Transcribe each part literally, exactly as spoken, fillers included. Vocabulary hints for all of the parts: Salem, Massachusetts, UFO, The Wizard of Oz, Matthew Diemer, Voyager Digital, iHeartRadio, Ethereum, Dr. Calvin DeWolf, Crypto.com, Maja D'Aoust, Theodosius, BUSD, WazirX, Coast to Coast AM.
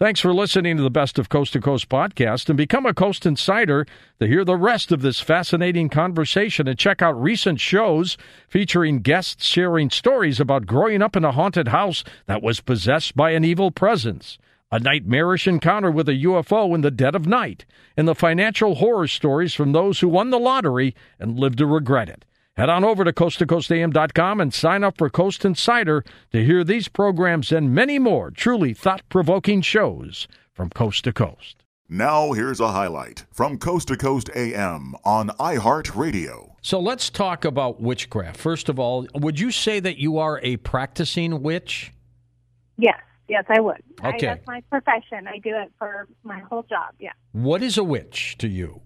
Thanks for listening to the Best of Coast to Coast podcast, and become a Coast Insider to hear the rest of this fascinating conversation, and check out recent shows featuring guests sharing stories about growing up in a haunted house that was possessed by an evil presence, a nightmarish encounter with a U F O in the dead of night, and the financial horror stories from those who won the lottery and lived to regret it. Head on over to coast to coast a m dot com and sign up for Coast Insider to hear these programs and many more truly thought-provoking shows from Coast to Coast. Now here's a highlight from Coast to Coast A M on iHeartRadio. So let's talk about witchcraft. First of all, would you say that you are a practicing witch? Yes. Yes, I would. Okay. I, that's my profession. I do it for my whole job, yeah. What is a witch to you?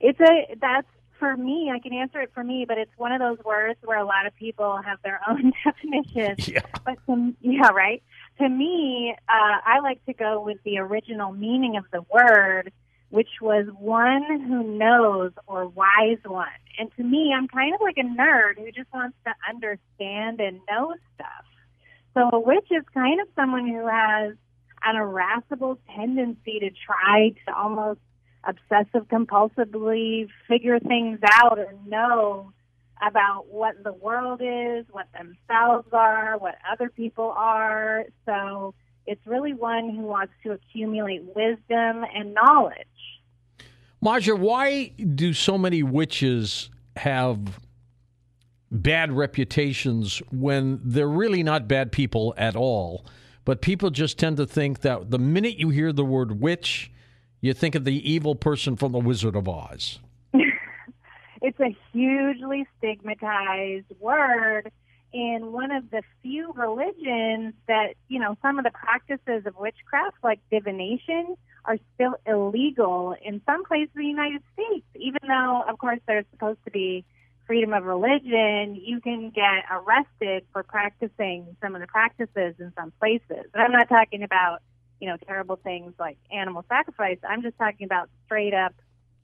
It's a... That's... For me, I can answer it for me, but it's one of those words where a lot of people have their own definition. Yeah. But to, yeah, right? To me, uh, I like to go with the original meaning of the word, which was one who knows or wise one. And to me, I'm kind of like a nerd who just wants to understand and know stuff. So a witch is kind of someone who has an irascible tendency to try to almost obsessive-compulsively figure things out or know about what the world is, what themselves are, what other people are. So it's really one who wants to accumulate wisdom and knowledge. Maja, why do so many witches have bad reputations when they're really not bad people at all? But people just tend to think that the minute you hear the word witch, you think of the evil person from The Wizard of Oz. It's a hugely stigmatized word in one of the few religions that, you know, some of the practices of witchcraft, like divination, are still illegal in some places in the United States. Even though, of course, there's supposed to be freedom of religion, you can get arrested for practicing some of the practices in some places. But I'm not talking about, you know, terrible things like animal sacrifice. I'm just talking about straight up,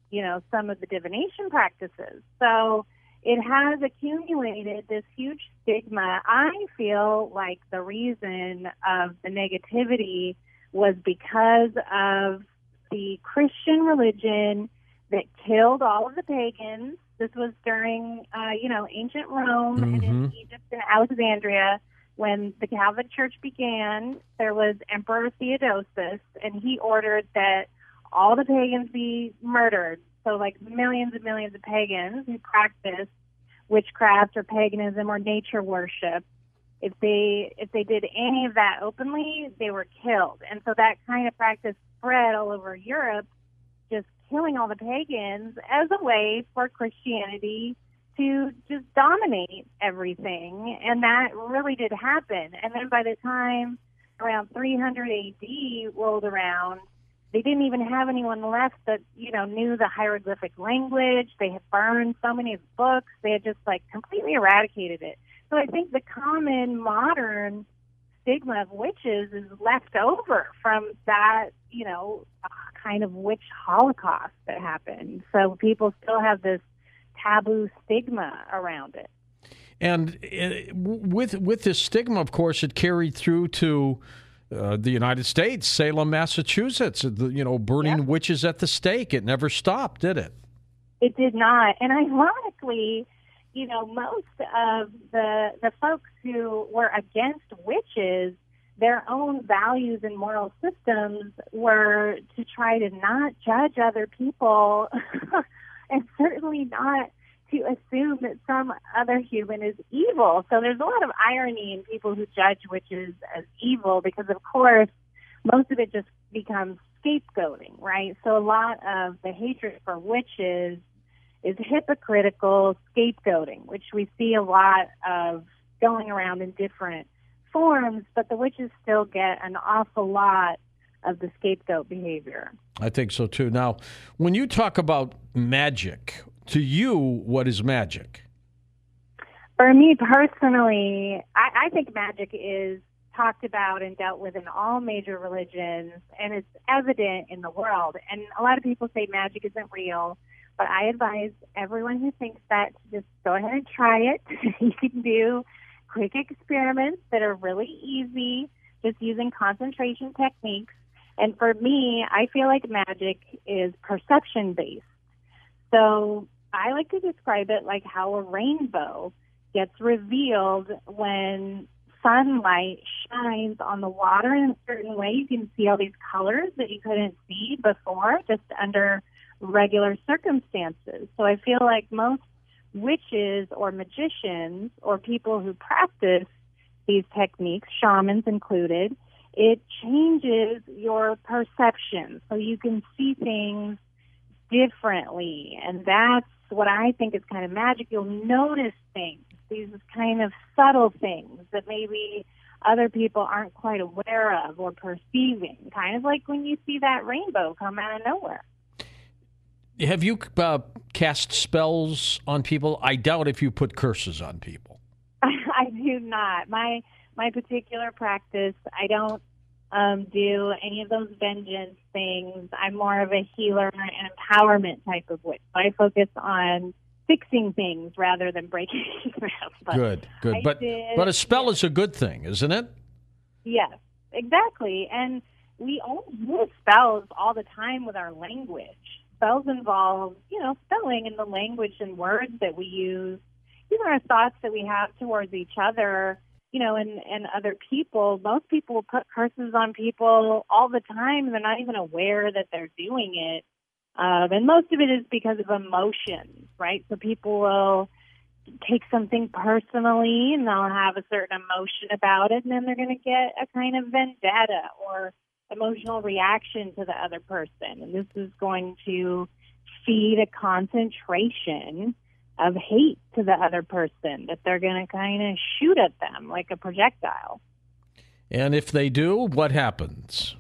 you know, some of the divination practices. So it has accumulated this huge stigma. I feel like the reason of the negativity was because of the Christian religion that killed all of the pagans. This was during, uh, you know, ancient Rome mm-hmm. and in Egypt and Alexandria. When the Catholic Church began, there was Emperor Theodosius, and he ordered that all the pagans be murdered. So, like, millions and millions of pagans who practiced witchcraft or paganism or nature worship, if they if they did any of that openly, they were killed. And so that kind of practice spread all over Europe, just killing all the pagans as a way for Christianity to just dominate everything, and that really did happen. And then by the time around three hundred A D rolled around, they didn't even have anyone left that, you know, knew the hieroglyphic language. They had burned so many books. They had just, like, completely eradicated it. So I think the common modern stigma of witches is left over from that, you know, kind of witch holocaust that happened. So people still have this taboo stigma around it. And with with this stigma, of course, it carried through to uh, the United States, Salem, Massachusetts, the, you know, burning yep. witches at the stake. It never stopped, did it? It did not. And ironically, you know, most of the, the folks who were against witches, their own values and moral systems were to try to not judge other people and certainly not to assume that some other human is evil. So there's a lot of irony in people who judge witches as evil because, of course, most of it just becomes scapegoating, right? So a lot of the hatred for witches is hypocritical scapegoating, which we see a lot of going around in different forms, but the witches still get an awful lot of the scapegoat behavior. I think so, too. Now, when you talk about magic, to you, what is magic? For me personally, I, I think magic is talked about and dealt with in all major religions, and it's evident in the world. And a lot of people say magic isn't real, but I advise everyone who thinks that to just go ahead and try it. You can do quick experiments that are really easy. just using concentration techniques. And for me, I feel like magic is perception-based. So I like to describe it like how a rainbow gets revealed when sunlight shines on the water in a certain way. You can see all these colors that you couldn't see before just under regular circumstances. So I feel like most witches or magicians or people who practice these techniques, shamans included, it changes your perception so you can see things differently. And that's what I think is kind of magic. You'll notice things, these kind of subtle things that maybe other people aren't quite aware of or perceiving, kind of like when you see that rainbow come out of nowhere. Have you uh, cast spells on people? I doubt if you put curses on people. I do not. My my particular practice, I don't um, do any of those vengeance things. I'm more of a healer and empowerment type of witch. I focus on fixing things rather than breaking things. Good, good. I but did, but a spell yeah. is a good thing, isn't it? Yes, exactly. And we all use spells all the time with our language. Spells involve, you know, spelling in the language and words that we use. These are our thoughts that we have towards each other, you know, and, and other people. Most people put curses on people all the time. They're not even aware that they're doing it. Um, and most of it is because of emotions, right? So people will take something personally and they'll have a certain emotion about it, and then they're going to get a kind of vendetta or emotional reaction to the other person. And this is going to feed a concentration of hate to the other person that they're going to kind of shoot at them like a projectile. And if they do, what happens?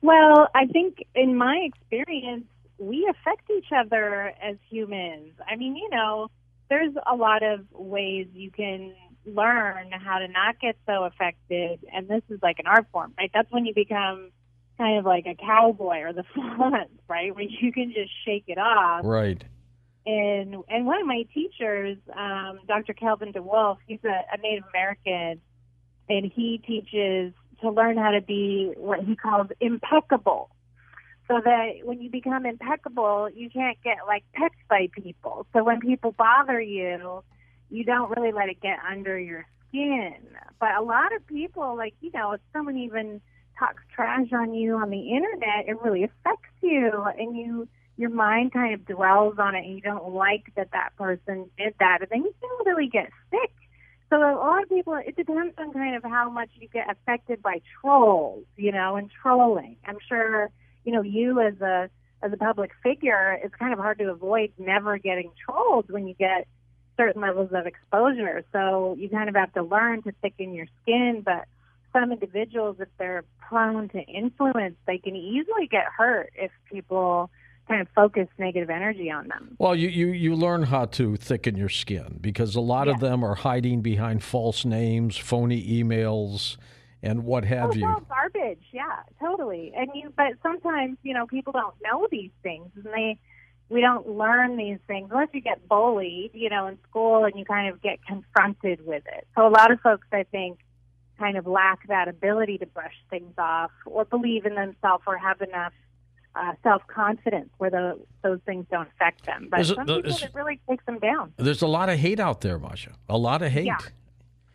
Well, I think in my experience, we affect each other as humans. I mean, you know, there's a lot of ways you can learn how to not get so affected, and this is like an art form, right? That's when you become kind of like a cowboy or the Fonz, right? Where you can just shake it off. Right. And and one of my teachers, um, Doctor Calvin DeWolf, he's a, a Native American, and he teaches to learn how to be what he calls impeccable. So that when you become impeccable, you can't get like pecked by people. So when people bother you, you don't really let it get under your skin. But a lot of people, like, you know, if someone even talks trash on you on the internet, it really affects you. And you, your mind kind of dwells on it, and you don't like that that person did that. And then you can really get sick. So a lot of people, it depends on kind of how much you get affected by trolls, you know, and trolling. I'm sure, you know, you as a, as a public figure, it's kind of hard to avoid never getting trolled when you get certain levels of exposure. So you kind of have to learn to thicken your skin. But some individuals, if they're prone to influence, they can easily get hurt if people kind of focus negative energy on them. Well, you, you, you learn how to thicken your skin because a lot yeah. of them are hiding behind false names, phony emails, and what have oh, you. Well, garbage, yeah, totally. And you, but sometimes, you know, people don't know these things, and they we don't learn these things unless you get bullied, you know, in school, and you kind of get confronted with it. So a lot of folks, I think, kind of lack that ability to brush things off or believe in themselves or have enough Uh, self-confidence where the, those things don't affect them. But some people, it really takes them down. There's a lot of hate out there, Masha. A lot of hate. Yeah.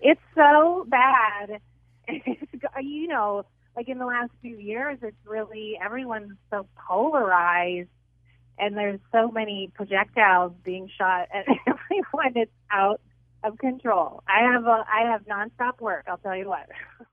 It's so bad. It's, you know, like in the last few years, it's really, everyone's so polarized, and there's so many projectiles being shot at everyone. It's out of control. I have a, I have nonstop work, I'll tell you what.